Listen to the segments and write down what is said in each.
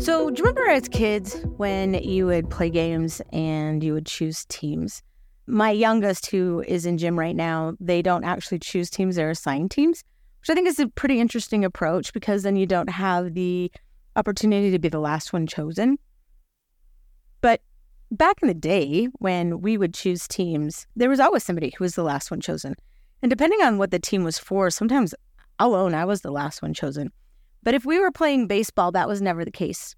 So, do you remember as kids when you would play games and you would choose teams? My youngest, who is in gym right now, they don't actually choose teams, they're assigned teams, which I think is a pretty interesting approach because then you don't have the opportunity to be the last one chosen. But back in the day when we would choose teams, there was always somebody who was the last one chosen. And depending on what the team was for, sometimes I'll own I was the last one chosen. But if we were playing baseball, that was never the case.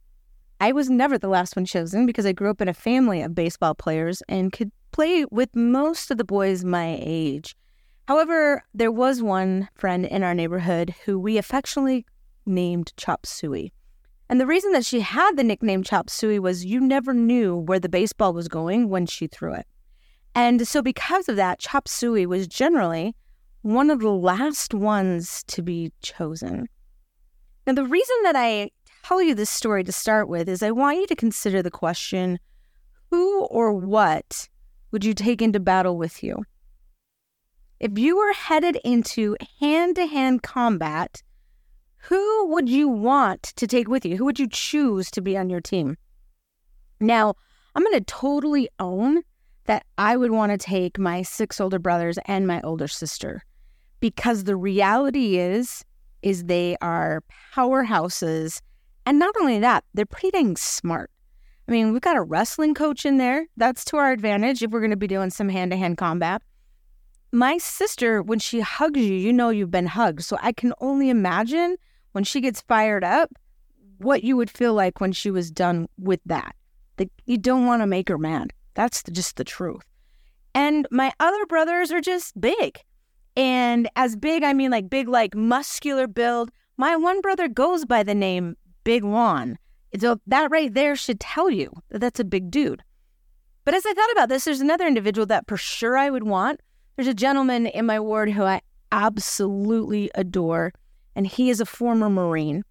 I was never the last one chosen because I grew up in a family of baseball players and could play with most of the boys my age. However, there was one friend in our neighborhood who we affectionately named Chop Suey. And the reason that she had the nickname Chop Suey was you never knew where the baseball was going when she threw it. And so because of that, Chop Suey was generally one of the last ones to be chosen. Now, the reason that I tell you this story to start with is I want you to consider the question, who or what would you take into battle with you? If you were headed into hand-to-hand combat, who would you want to take with you? Who would you choose to be on your team? Now, I'm going to totally own that I would want to take my 6 older brothers and my older sister because the reality is they are powerhouses. And not only that, they're pretty dang smart. I mean, we've got a wrestling coach in there. That's to our advantage if we're going to be doing some hand-to-hand combat. My sister, when she hugs you, you know you've been hugged. So I can only imagine when she gets fired up, what you would feel like when she was done with that. You don't want to make her mad. That's just the truth. And my other brothers are just big. And as big, I mean like big, like muscular build. My one brother goes by the name Big Juan. So that right there should tell you that that's a big dude. But as I thought about this, there's another individual that for sure I would want. There's a gentleman in my ward who I absolutely adore, and he is a former Marine.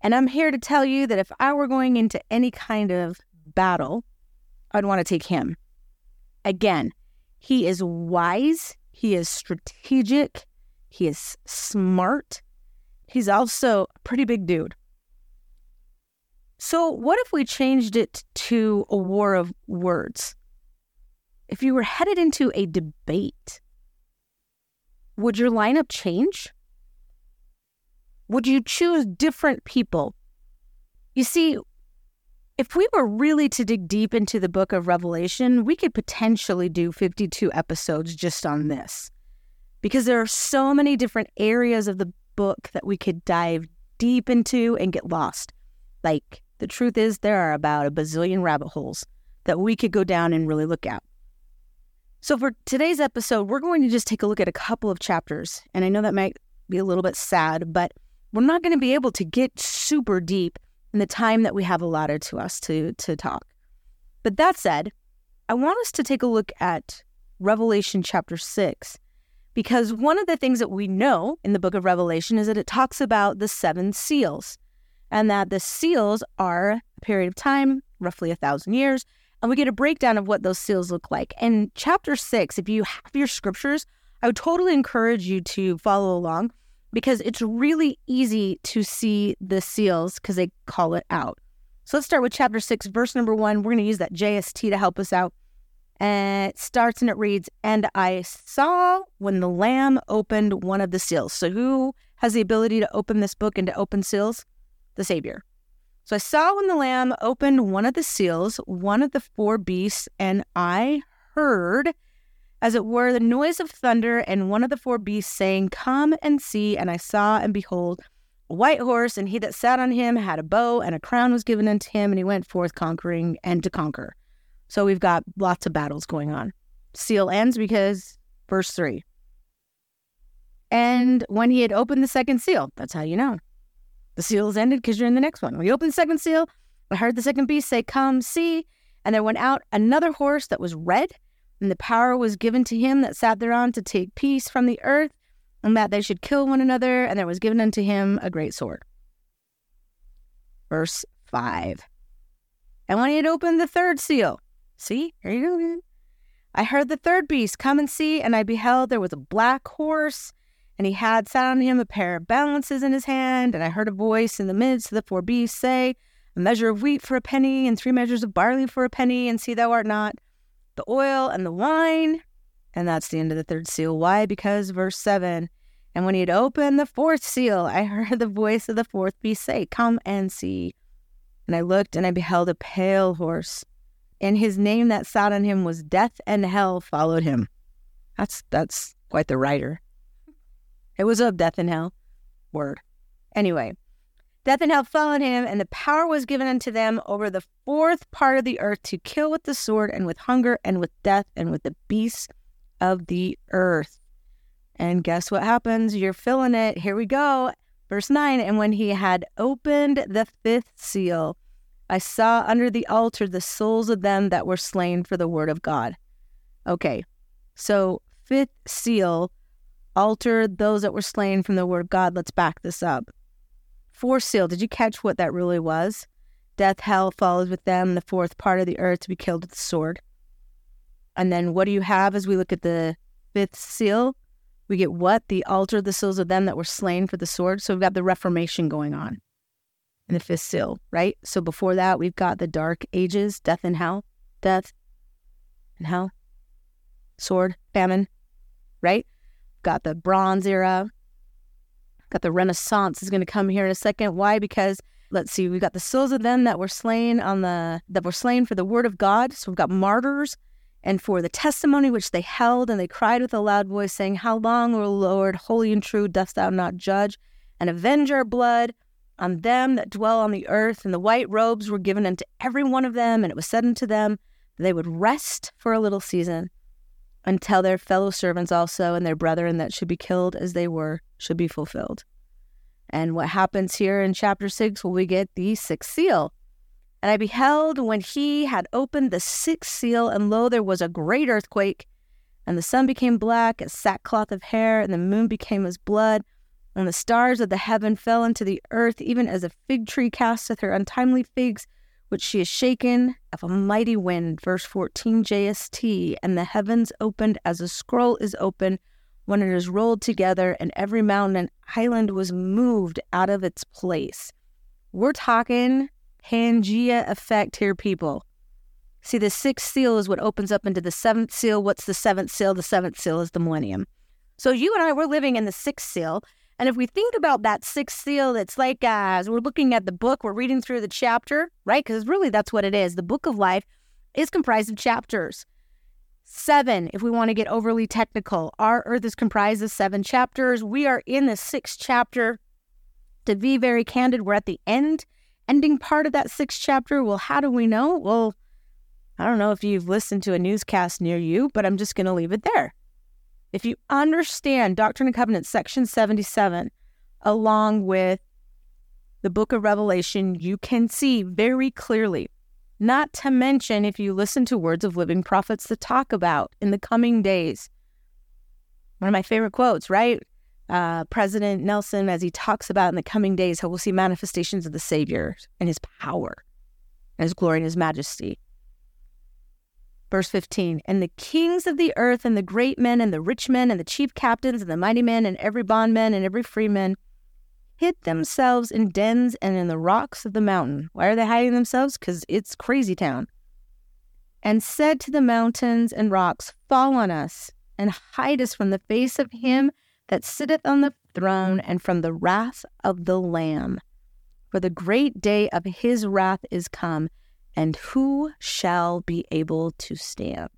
And I'm here to tell you that if I were going into any kind of battle, I'd want to take him. Again, he is wise. He is strategic. He is smart. He's also a pretty big dude. So what if we changed it to a war of words? If you were headed into a debate, would your lineup change? Would you choose different people? You see, if we were really to dig deep into the book of Revelation, we could potentially do 52 episodes just on this, because there are so many different areas of the book that we could dive deep into and get lost. Like, the truth is there are about a bazillion rabbit holes that we could go down and really look at. So for today's episode, we're going to just take a look at a couple of chapters. And I know that might be a little bit sad, but we're not going to be able to get super deep in the time that we have allotted to us to talk. But that said, I want us to take a look at Revelation chapter 6, because one of the things that we know in the book of Revelation is that it talks about the 7 seals, and that the seals are a period of time, roughly 1,000 years, and we get a breakdown of what those seals look like. And chapter 6, if you have your scriptures, I would totally encourage you to follow along, because it's really easy to see the seals because they call it out. So let's start with chapter 6, verse number 1. We're going to use that JST to help us out. And it starts and it reads, "And I saw when the Lamb opened one of the seals." So who has the ability to open this book and to open seals? The Savior. "So I saw when the Lamb opened one of the seals, one of the 4 beasts, and I heard, as it were, the noise of thunder, and one of the 4 beasts saying, 'Come and see.' And I saw, and behold, a white horse, and he that sat on him had a bow, and a crown was given unto him, and he went forth conquering and to conquer." So we've got lots of battles going on. Seal ends because verse 3. "And when he had opened the 2nd seal," that's how you know the seals ended, because you're in the next one. "When he opened the 2nd seal, I heard the 2nd beast say, 'Come, see.' And there went out another horse that was red, and the power was given to him that sat thereon to take peace from the earth, and that they should kill one another, and there was given unto him a great sword." Verse 5. "And when he had opened the 3rd seal," see, here you go again, "I heard the 3rd beast, 'Come and see,' and I beheld there was a black horse, and he had sat on him a pair of balances in his hand, and I heard a voice in the midst of the 4 beasts say, a measure of wheat for a penny and 3 measures of barley for a penny, and see thou art not the oil and the wine. And that's the end of the third seal. Why? Because verse 7, and when he had opened the fourth seal, I heard the voice of the fourth beast say, come and see. And I looked, and I beheld a pale horse, and his name that sat on him was Death, and Hell followed him. That's quite the writer. It was of Death and Hell. Word. Anyway, Death and Hell followed him, and the power was given unto them over the fourth part of the earth to kill with the sword, and with hunger, and with death, and with the beasts of the earth. And guess what happens? You're feeling it. Here we go. Verse 9, and when he had opened the fifth seal, I saw under the altar the souls of them that were slain for the word of God. Okay, so fifth seal, altar, those that were slain from the word of God. Let's back this up. Fourth seal, did you catch what that really was? Death, hell follows with them, the fourth part of the earth to be killed with the sword. And then what do you have as we look at the fifth seal? We get what? The altar of the souls of them that were slain for the sword. So we've got the Reformation going on in the fifth seal, right? So before that, we've got the Dark Ages, death and hell, sword, famine, right? Got the Bronze Era, got the Renaissance is going to come here in a second. Why? Because, let's see, we've got the souls of them that were slain for the word of God. So we've got martyrs. And for the testimony which they held, and they cried with a loud voice, saying, how long, O Lord, holy and true, dost thou not judge and avenge our blood on them that dwell on the earth? And the white robes were given unto every one of them, and it was said unto them that they would rest for a little season until their fellow servants also and their brethren that should be killed as they were should be fulfilled. And what happens here in chapter 6? Well, we get the sixth seal. And I beheld when he had opened the sixth seal, and lo, there was a great earthquake, and the sun became black as sackcloth of hair, and the moon became as blood, and the stars of the heaven fell into the earth, even as a fig tree casteth her untimely figs, which she is shaken of a mighty wind. Verse 14 JST, and the heavens opened as a scroll is opened when it is rolled together, and every mountain and island was moved out of its place. We're talking Pangea effect here, people. See, the sixth seal is what opens up into the seventh seal. What's the seventh seal? The seventh seal is the millennium. So you and I, we're living in the sixth seal. And if we think about that sixth seal, it's like as we're looking at the book, we're reading through the chapter, right? Because really that's what it is. The book of life is comprised of chapters. 7, if we want to get overly technical. Our earth is comprised of 7 chapters. We are in the 6th chapter. To be very candid, we're at the ending part of that 6th chapter. Well, how do we know? Well, I don't know if you've listened to a newscast near you, but I'm just going to leave it there. If you understand Doctrine and Covenants, section 77, along with the book of Revelation, you can see very clearly, not to mention if you listen to Words of Living Prophets that talk about in the coming days. One of my favorite quotes, right? President Nelson, as he talks about in the coming days, how we'll see manifestations of the Savior and his power and his glory and his majesty. Verse 15, and the kings of the earth and the great men and the rich men and the chief captains and the mighty men and every bondman and every freeman hid themselves in dens and in the rocks of the mountain. Why are they hiding themselves? Because it's crazy town. And said to the mountains and rocks, fall on us and hide us from the face of him that sitteth on the throne, and from the wrath of the Lamb. For the great day of his wrath is come, and who shall be able to stand?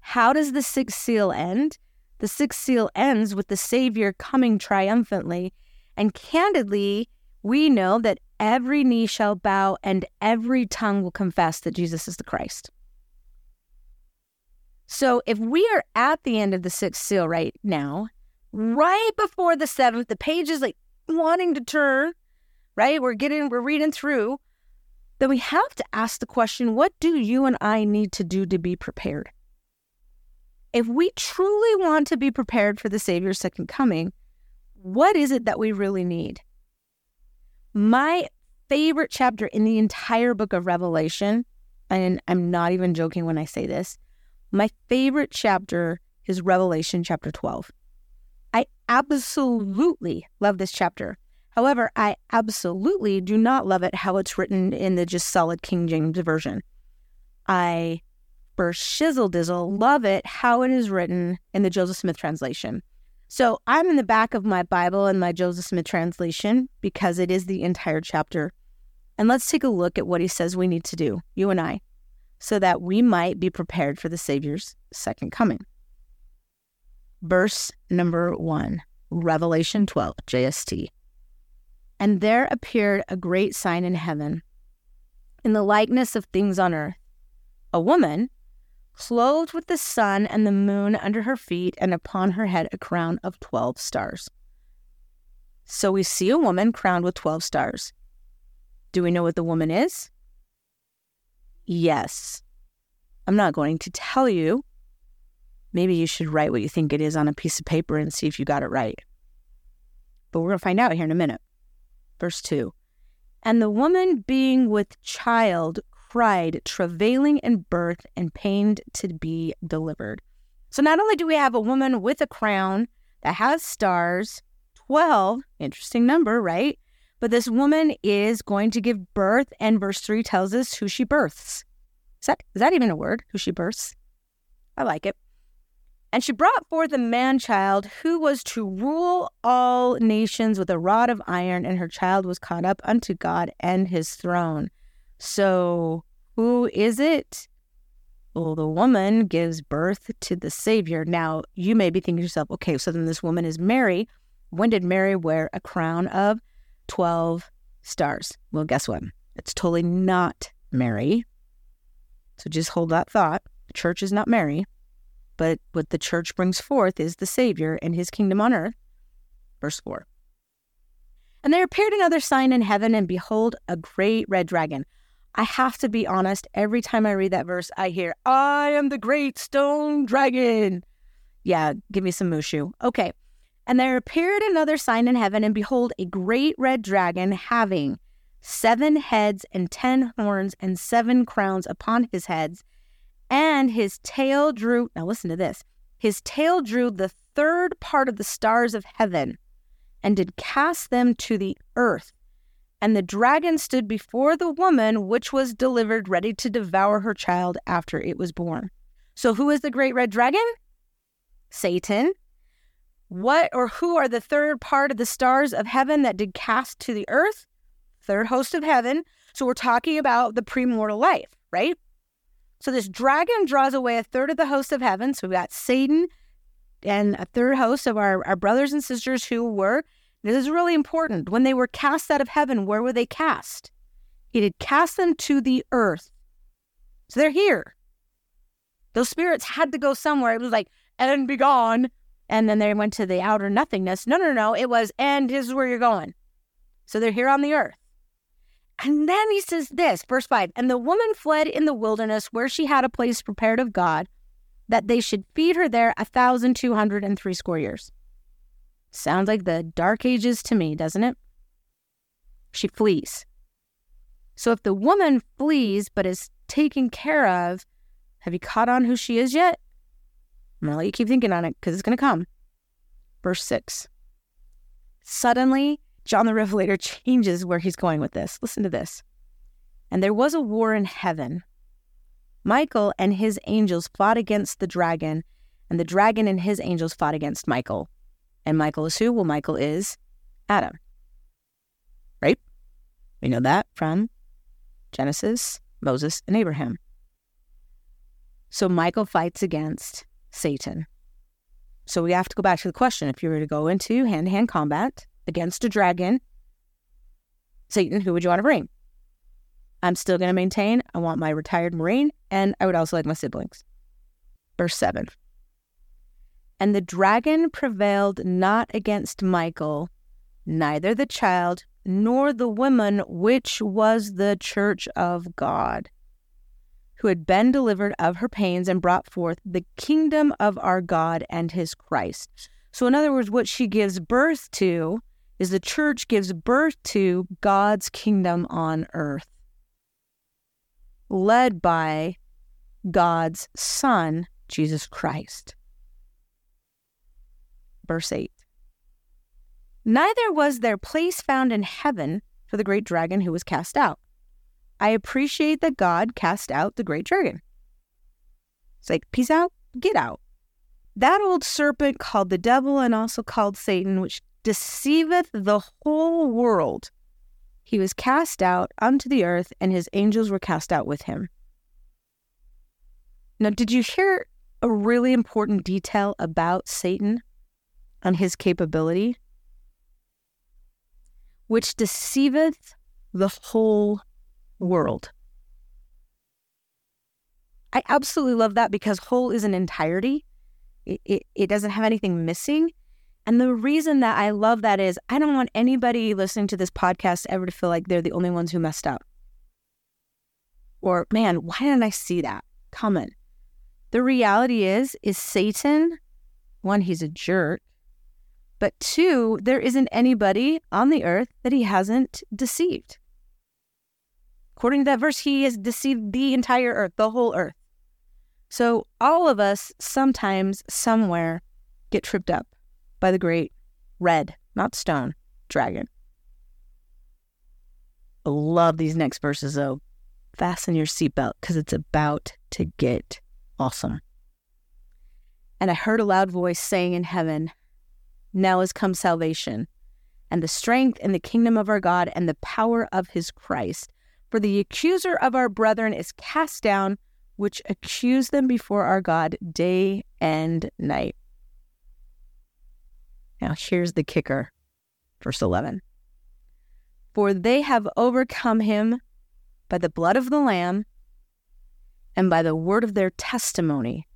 How does the sixth seal end? The sixth seal ends with the Savior coming triumphantly, and candidly, we know that every knee shall bow and every tongue will confess that Jesus is the Christ. So if we are at the end of the sixth seal right now, right before the seventh, the page is like wanting to turn, right? We're reading through. Then we have to ask the question, what do you and I need to do to be prepared? If we truly want to be prepared for the Savior's second coming, what is it that we really need? My favorite chapter in the entire book of Revelation, and I'm not even joking when I say this, my favorite chapter is Revelation chapter 12. I absolutely love this chapter. However, I absolutely do not love it how it's written in the just solid King James Version. I, for shizzle dizzle, love it how it is written in the Joseph Smith translation. So I'm in the back of my Bible in my Joseph Smith translation because it is the entire chapter. And let's take a look at what he says we need to do, you and I, so that we might be prepared for the Savior's second coming. Verse number 1, Revelation 12, JST. And there appeared a great sign in heaven, in the likeness of things on earth, a woman clothed with the sun and the moon under her feet, and upon her head a crown of 12 stars. So we see a woman crowned with 12 stars. Do we know what the woman is? Yes. I'm not going to tell you. Maybe you should write what you think it is on a piece of paper and see if you got it right. But we're going to find out here in a minute. Verse 2. And the woman, being with child, cried, travailing in birth and pained to be delivered. So not only do we have a woman with a crown that has stars, 12, interesting number, right? But this woman is going to give birth, and verse 3 tells us who she births. Is that even a word, who she births? I like it. And she brought forth a man-child who was to rule all nations with a rod of iron, and her child was caught up unto God and his throne. So who is it? Well, the woman gives birth to the Savior. Now, you may be thinking to yourself, okay, so then this woman is Mary. When did Mary wear a crown of 12 stars? Well, guess what? It's totally not Mary. So just hold that thought. The church is not Mary, but what the church brings forth is the Savior and his kingdom on earth. Verse 4. And there appeared another sign in heaven, and behold, a great red dragon. I have to be honest, every time I read that verse, I hear, I am the great stone dragon. Yeah, give me some Mushu. Okay. And there appeared another sign in heaven, and behold, a great red dragon having 7 heads and 10 horns and 7 crowns upon his heads. And his tail drew, now listen to this, his tail drew the third part of the stars of heaven and did cast them to the earth. And the dragon stood before the woman, which was delivered, ready to devour her child after it was born. So who is the great red dragon? Satan. What or who are the third part of the stars of heaven that did cast to the earth? Third host of heaven. So we're talking about the premortal life, right? So this dragon draws away a third of the host of heaven. So we've got Satan and a third host of our brothers and sisters who were, this is really important, when they were cast out of heaven, where were they cast? He did cast them to the earth. So they're here. Those spirits had to go somewhere. It was like, and be gone. And then they went to the outer nothingness. No. It was, and this is where you're going. So they're here on the earth. And then he says this, verse 5, and the woman fled in the wilderness where she had a place prepared of God, that they should feed her there 1,260 years. Sounds like the Dark Ages to me, doesn't it? She flees. So if the woman flees but is taken care of, have you caught on who she is yet? I'm going to let you keep thinking on it because it's going to come. Verse 6. Suddenly, John the Revelator changes where he's going with this. Listen to this. And there was a war in heaven. Michael and his angels fought against the dragon, and the dragon and his angels fought against Michael. And Michael is who? Well, Michael is Adam. Right? We know that from Genesis, Moses, and Abraham. So Michael fights against Satan. So we have to go back to the question. If you were to go into hand-to-hand combat against a dragon, Satan, who would you want to bring? I'm still going to maintain I want my retired Marine, and I would also like my siblings. Verse 7. And the dragon prevailed not against Michael, neither the child nor the woman, which was the church of God, who had been delivered of her pains and brought forth the kingdom of our God and his Christ. So in other words, what she gives birth to is the church gives birth to God's kingdom on earth, led by God's Son, Jesus Christ. Verse 8. Neither was there place found in heaven for the great dragon who was cast out. I appreciate that God cast out the great dragon. It's like, peace out, get out. That old serpent called the devil and also called Satan, which deceiveth the whole world. He was cast out unto the earth, and his angels were cast out with him. Now, did you hear a really important detail about Satan and his capability? Which deceiveth the whole world. I absolutely love that, because whole is an entirety. It doesn't have anything missing. And the reason that I love that is I don't want anybody listening to this podcast ever to feel like they're the only ones who messed up. Or, man, why didn't I see that coming? The reality is Satan, one, he's a jerk, but two, there isn't anybody on the earth that he hasn't deceived. According to that verse, he has deceived the entire earth, the whole earth. So all of us sometimes, somewhere, get tripped up by the great red, not stone, dragon. I love these next verses, though. Fasten your seatbelt, because it's about to get awesome. And I heard a loud voice saying in heaven, "Now is come salvation, and the strength and the kingdom of our God, and the power of his Christ. For the accuser of our brethren is cast down, which accuse them before our God day and night." Now here's the kicker, verse 11. "For they have overcome him by the blood of the Lamb and by the word of their testimony.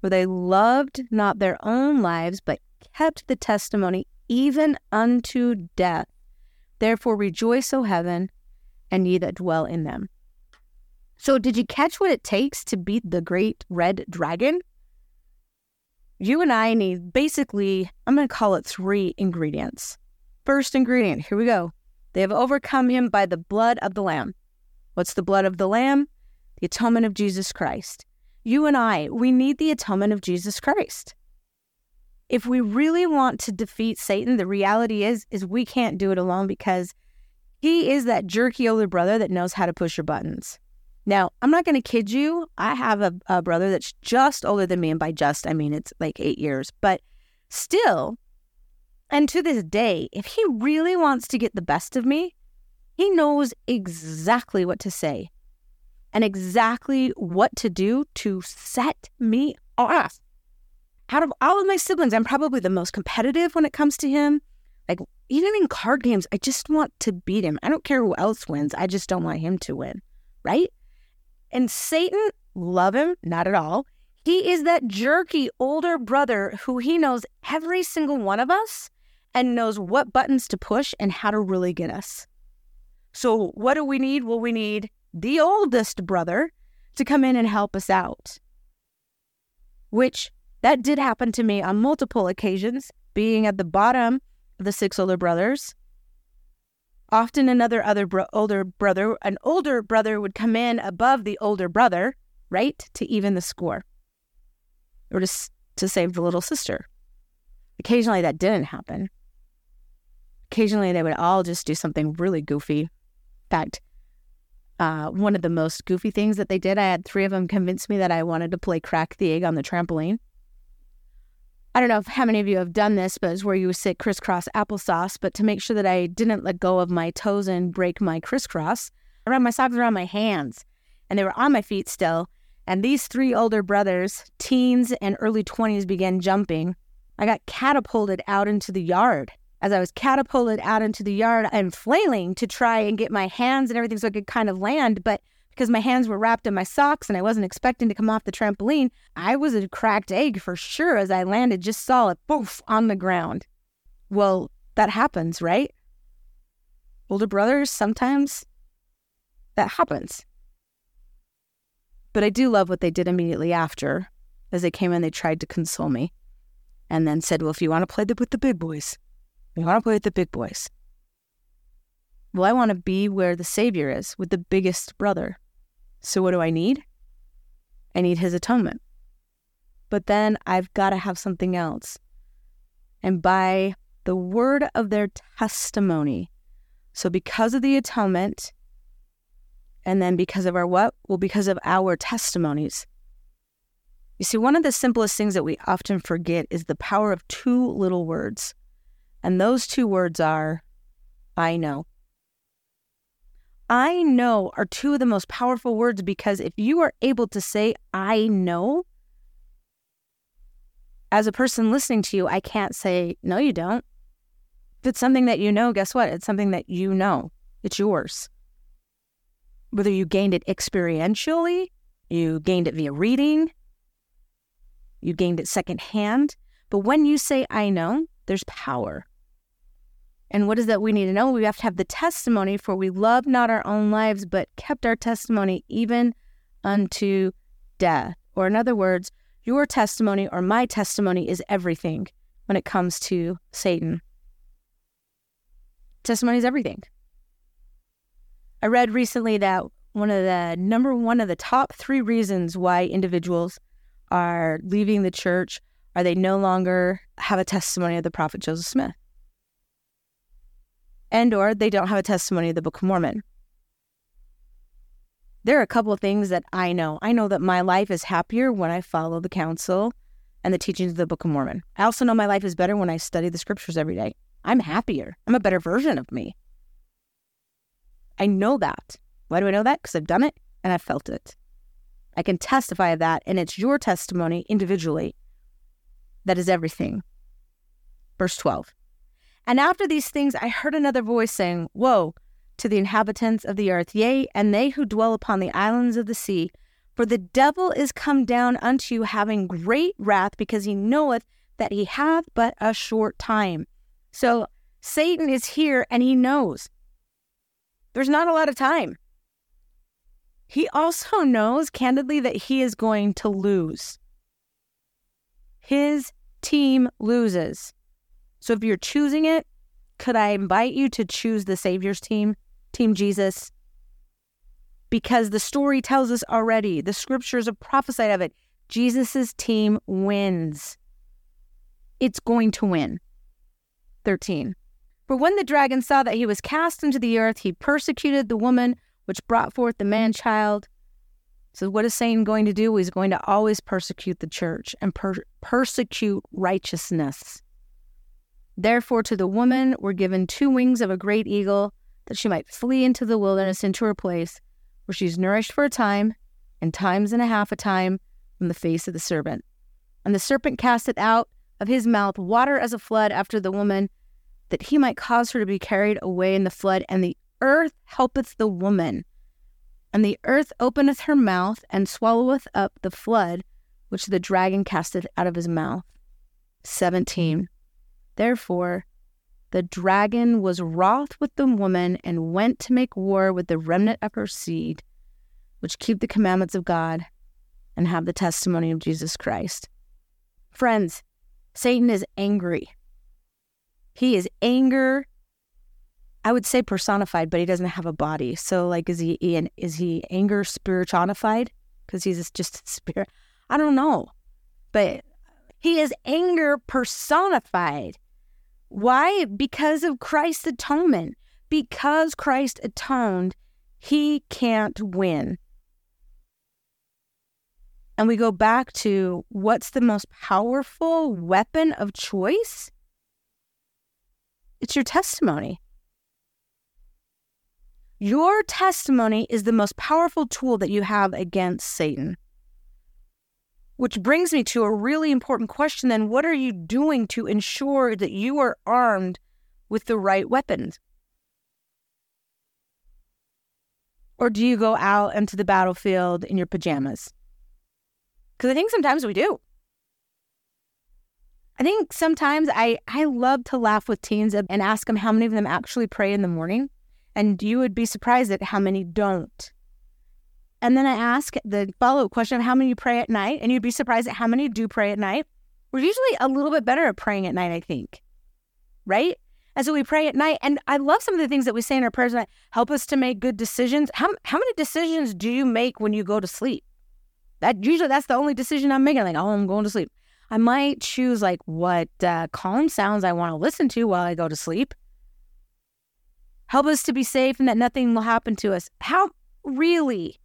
For they loved not their own lives, but kept the testimony even unto death. Therefore rejoice, O heaven, and ye that dwell in them." So did you catch what it takes to beat the great red dragon? You and I need basically, I'm going to call it 3 ingredients. First ingredient, here we go. They have overcome him by the blood of the Lamb. What's the blood of the Lamb? The atonement of Jesus Christ. You and I, we need the atonement of Jesus Christ. If we really want to defeat Satan, the reality is we can't do it alone, because he is that jerky older brother that knows how to push your buttons. Now, I'm not going to kid you. I have a brother that's just older than me. And by just, I mean, it's like 8 years. But still, and to this day, if he really wants to get the best of me, he knows exactly what to say and exactly what to do to set me off. Out of all of my siblings, I'm probably the most competitive when it comes to him. Like, even in card games, I just want to beat him. I don't care who else wins. I just don't want him to win, right? And Satan, love him, not at all. He is that jerky older brother who he knows every single one of us and knows what buttons to push and how to really get us. So what do we need? Well, we need the oldest brother to come in and help us out, which that did happen to me on multiple occasions, being at the bottom the 6 older brothers. Often another an older brother would come in above the older brother, right, to even the score or to save the little sister. Occasionally that didn't happen. Occasionally they would all just do something really goofy. In fact, one of the most goofy things that they did, I had 3 of them convince me that I wanted to play crack the egg on the trampoline. I don't know how many of you have done this, but it's where you sit crisscross applesauce. But to make sure that I didn't let go of my toes and break my crisscross, I wrapped my socks around my hands, and they were on my feet still. And these 3 older brothers, teens and early 20s, began jumping. I got catapulted out into the yard. As I was catapulted out into the yard, I'm flailing to try and get my hands and everything so I could kind of land, but because my hands were wrapped in my socks and I wasn't expecting to come off the trampoline, I was a cracked egg for sure. As I landed just solid, poof, on the ground. Well, that happens, right? Older brothers, sometimes that happens. But I do love what they did immediately after. As they came in, they tried to console me and then said, well, if you want to play with the big boys, you want to play with the big boys. Well, I want to be where the Savior is, with the biggest brother. So what do I need? I need his atonement. But then I've got to have something else. And by the word of their testimony. So because of the atonement, and then because of our what? Well, because of our testimonies. You see, one of the simplest things that we often forget is the power of two little words. And those two words are, I know. I know are two of the most powerful words, because if you are able to say, I know, as a person listening to you, I can't say, no, you don't. If it's something that you know, guess what? It's something that you know. It's yours. Whether you gained it experientially, you gained it via reading, you gained it secondhand. But when you say, I know, there's power. And what is that we need to know? We have to have the testimony, for we love not our own lives, but kept our testimony even unto death. Or in other words, your testimony or my testimony is everything when it comes to Satan. Testimony is everything. I read recently that one of the top 3 reasons why individuals are leaving the church are they no longer have a testimony of the prophet Joseph Smith, and or they don't have a testimony of the Book of Mormon. There are a couple of things that I know. I know that my life is happier when I follow the counsel and the teachings of the Book of Mormon. I also know my life is better when I study the scriptures every day. I'm happier. I'm a better version of me. I know that. Why do I know that? Because I've done it and I've felt it. I can testify of that, and it's your testimony individually that is everything. Verse 12. And after these things, I heard another voice saying, Woe to the inhabitants of the earth, yea, and they who dwell upon the islands of the sea. For the devil is come down unto you, having great wrath, because he knoweth that he hath but a short time. So Satan is here, and he knows. There's not a lot of time. He also knows, candidly, that he is going to lose. His team loses. So if you're choosing it, could I invite you to choose the Savior's team, Team Jesus? Because the story tells us already, the scriptures have prophesied of it, Jesus' team wins. It's going to win. 13. For when the dragon saw that he was cast into the earth, he persecuted the woman which brought forth the man-child. So what is Satan going to do? He's going to always persecute the church and persecute righteousness. Therefore to the woman were given 2 wings of a great eagle, that she might flee into the wilderness, into her place, where she is nourished for a time, and times and a half a time, from the face of the serpent. And the serpent casteth out of his mouth water as a flood after the woman, that he might cause her to be carried away in the flood. And the earth helpeth the woman, and the earth openeth her mouth, and swalloweth up the flood which the dragon casteth out of his mouth. 17. Therefore the dragon was wroth with the woman, and went to make war with the remnant of her seed, which keep the commandments of God, and have the testimony of Jesus Christ. Friends, Satan is angry. He is anger, I would say personified, but he doesn't have a body. So is he anger spiritualified? Because he's just a spirit. I don't know. But he is anger personified. Why? Because of Christ's atonement. Because Christ atoned, he can't win. And we go back to, what's the most powerful weapon of choice? It's your testimony. Your testimony is the most powerful tool that you have against Satan. Which brings me to a really important question then. What are you doing to ensure that you are armed with the right weapons? Or do you go out into the battlefield in your pajamas? Because I think sometimes we do. I think sometimes I love to laugh with teens and ask them how many of them actually pray in the morning. And you would be surprised at how many don't. And then I ask the follow-up question of how many pray at night. And you'd be surprised at how many do pray at night. We're usually a little bit better at praying at night, I think. Right? And so we pray at night. And I love some of the things that we say in our prayers. Help us to make good decisions. How many decisions do you make when you go to sleep? That's the only decision I'm making. Like, oh, I'm going to sleep. I might choose like what calm sounds I want to listen to while I go to sleep. Help us to be safe and that nothing will happen to us. How really?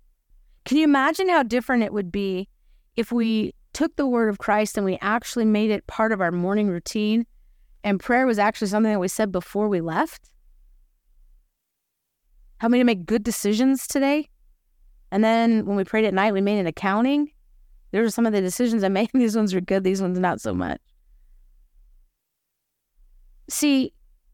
Can you imagine how different it would be if we took the word of Christ and we actually made it part of our morning routine, and prayer was actually something that we said before we left? Help me to make good decisions today. And then when we prayed at night, we made an accounting. There were some of the decisions I made. These ones were good. These ones not so much. See,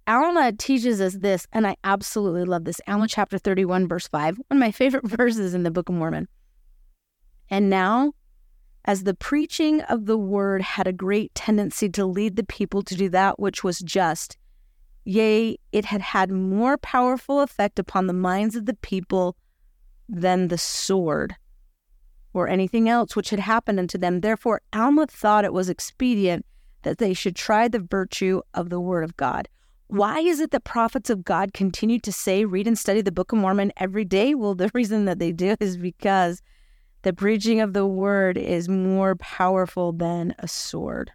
Alma teaches us this, and I absolutely love this. Alma chapter 31, verse 5, one of my favorite verses in the Book of Mormon. And now, as the preaching of the word had a great tendency to lead the people to do that which was just, yea, it had had more powerful effect upon the minds of the people than the sword or anything else which had happened unto them. Therefore, Alma thought it was expedient that they should try the virtue of the word of God. Why is it that prophets of God continue to say, read and study the Book of Mormon every day? Well, the reason that they do is because the preaching of the word is more powerful than a sword.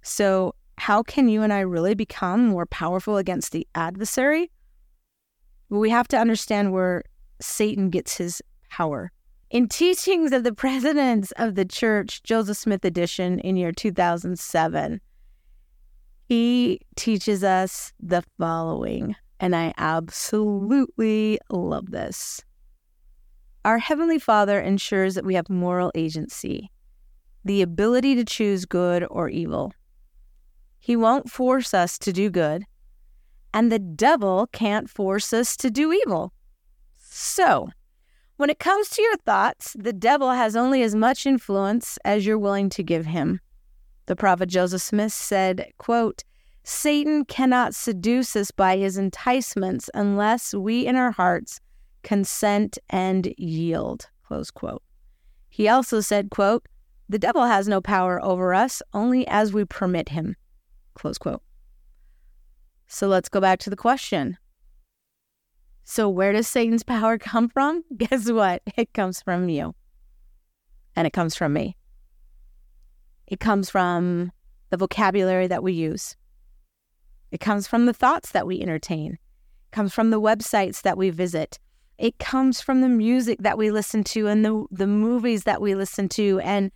So how can you and I really become more powerful against the adversary? Well, we have to understand where Satan gets his power. In Teachings of the Presidents of the Church, Joseph Smith edition in year 2007, he teaches us the following, and I absolutely love this. Our Heavenly Father ensures that we have moral agency, the ability to choose good or evil. He won't force us to do good, and the devil can't force us to do evil. So, when it comes to your thoughts, the devil has only as much influence as you're willing to give him. The prophet Joseph Smith said, quote, "Satan cannot seduce us by his enticements unless we in our hearts consent and yield," close quote. He also said, quote, "The devil has no power over us, only as we permit him," close quote. So let's go back to the question. So where does Satan's power come from? Guess what? It comes from you. And it comes from me. It comes from the vocabulary that we use. It comes from the thoughts that we entertain. It comes from the websites that we visit. It comes from the music that we listen to and the movies that we listen to. And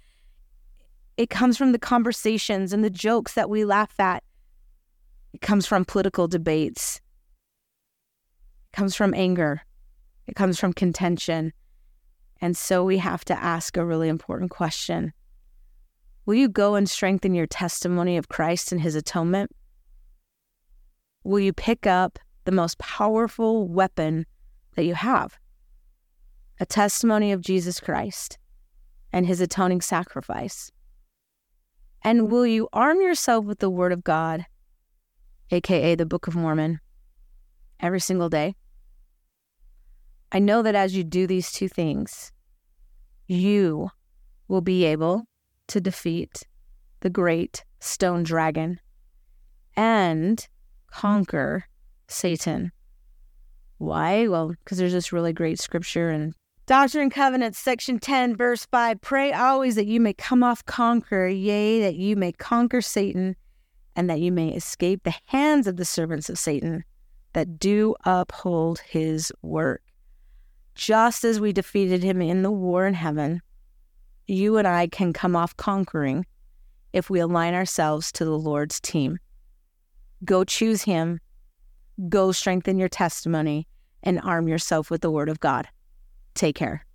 it comes from the conversations and the jokes that we laugh at. It comes from political debates. It comes from anger. It comes from contention. And so we have to ask a really important question. Will you go and strengthen your testimony of Christ and his atonement? Will you pick up the most powerful weapon that you have, a testimony of Jesus Christ and his atoning sacrifice? And will you arm yourself with the Word of God, aka the Book of Mormon, every single day? I know that as you do these two things, you will be able to defeat the great stone dragon and conquer Satan. Why? Well, because there's this really great scripture in Doctrine and Covenants, section 10, verse 5. "Pray always that you may come off conqueror, yea, that you may conquer Satan, and that you may escape the hands of the servants of Satan that do uphold his work." Just as we defeated him in the war in heaven, you and I can come off conquering if we align ourselves to the Lord's team. Go choose him. Go strengthen your testimony and arm yourself with the Word of God. Take care.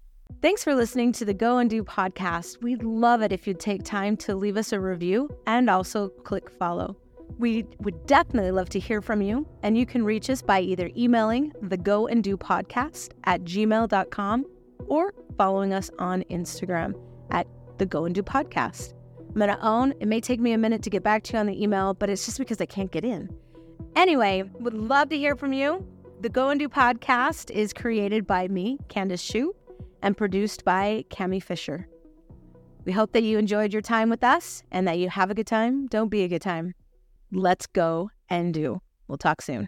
Thanks for listening to the Go and Do podcast. We'd love it if you'd take time to leave us a review and also click follow. We would definitely love to hear from you, and you can reach us by either emailing the goanddopodcast@gmail.com or following us on Instagram at the Go and Do podcast. I'm going to own, it may take me a minute to get back to you on the email, but it's just because I can't get in. Anyway, would love to hear from you. The Go and Do podcast is created by me, Candace Shue, and produced by Cammie Fisher. We hope that you enjoyed your time with us and that you have a good time. Don't be a good time. Let's go and do. We'll talk soon.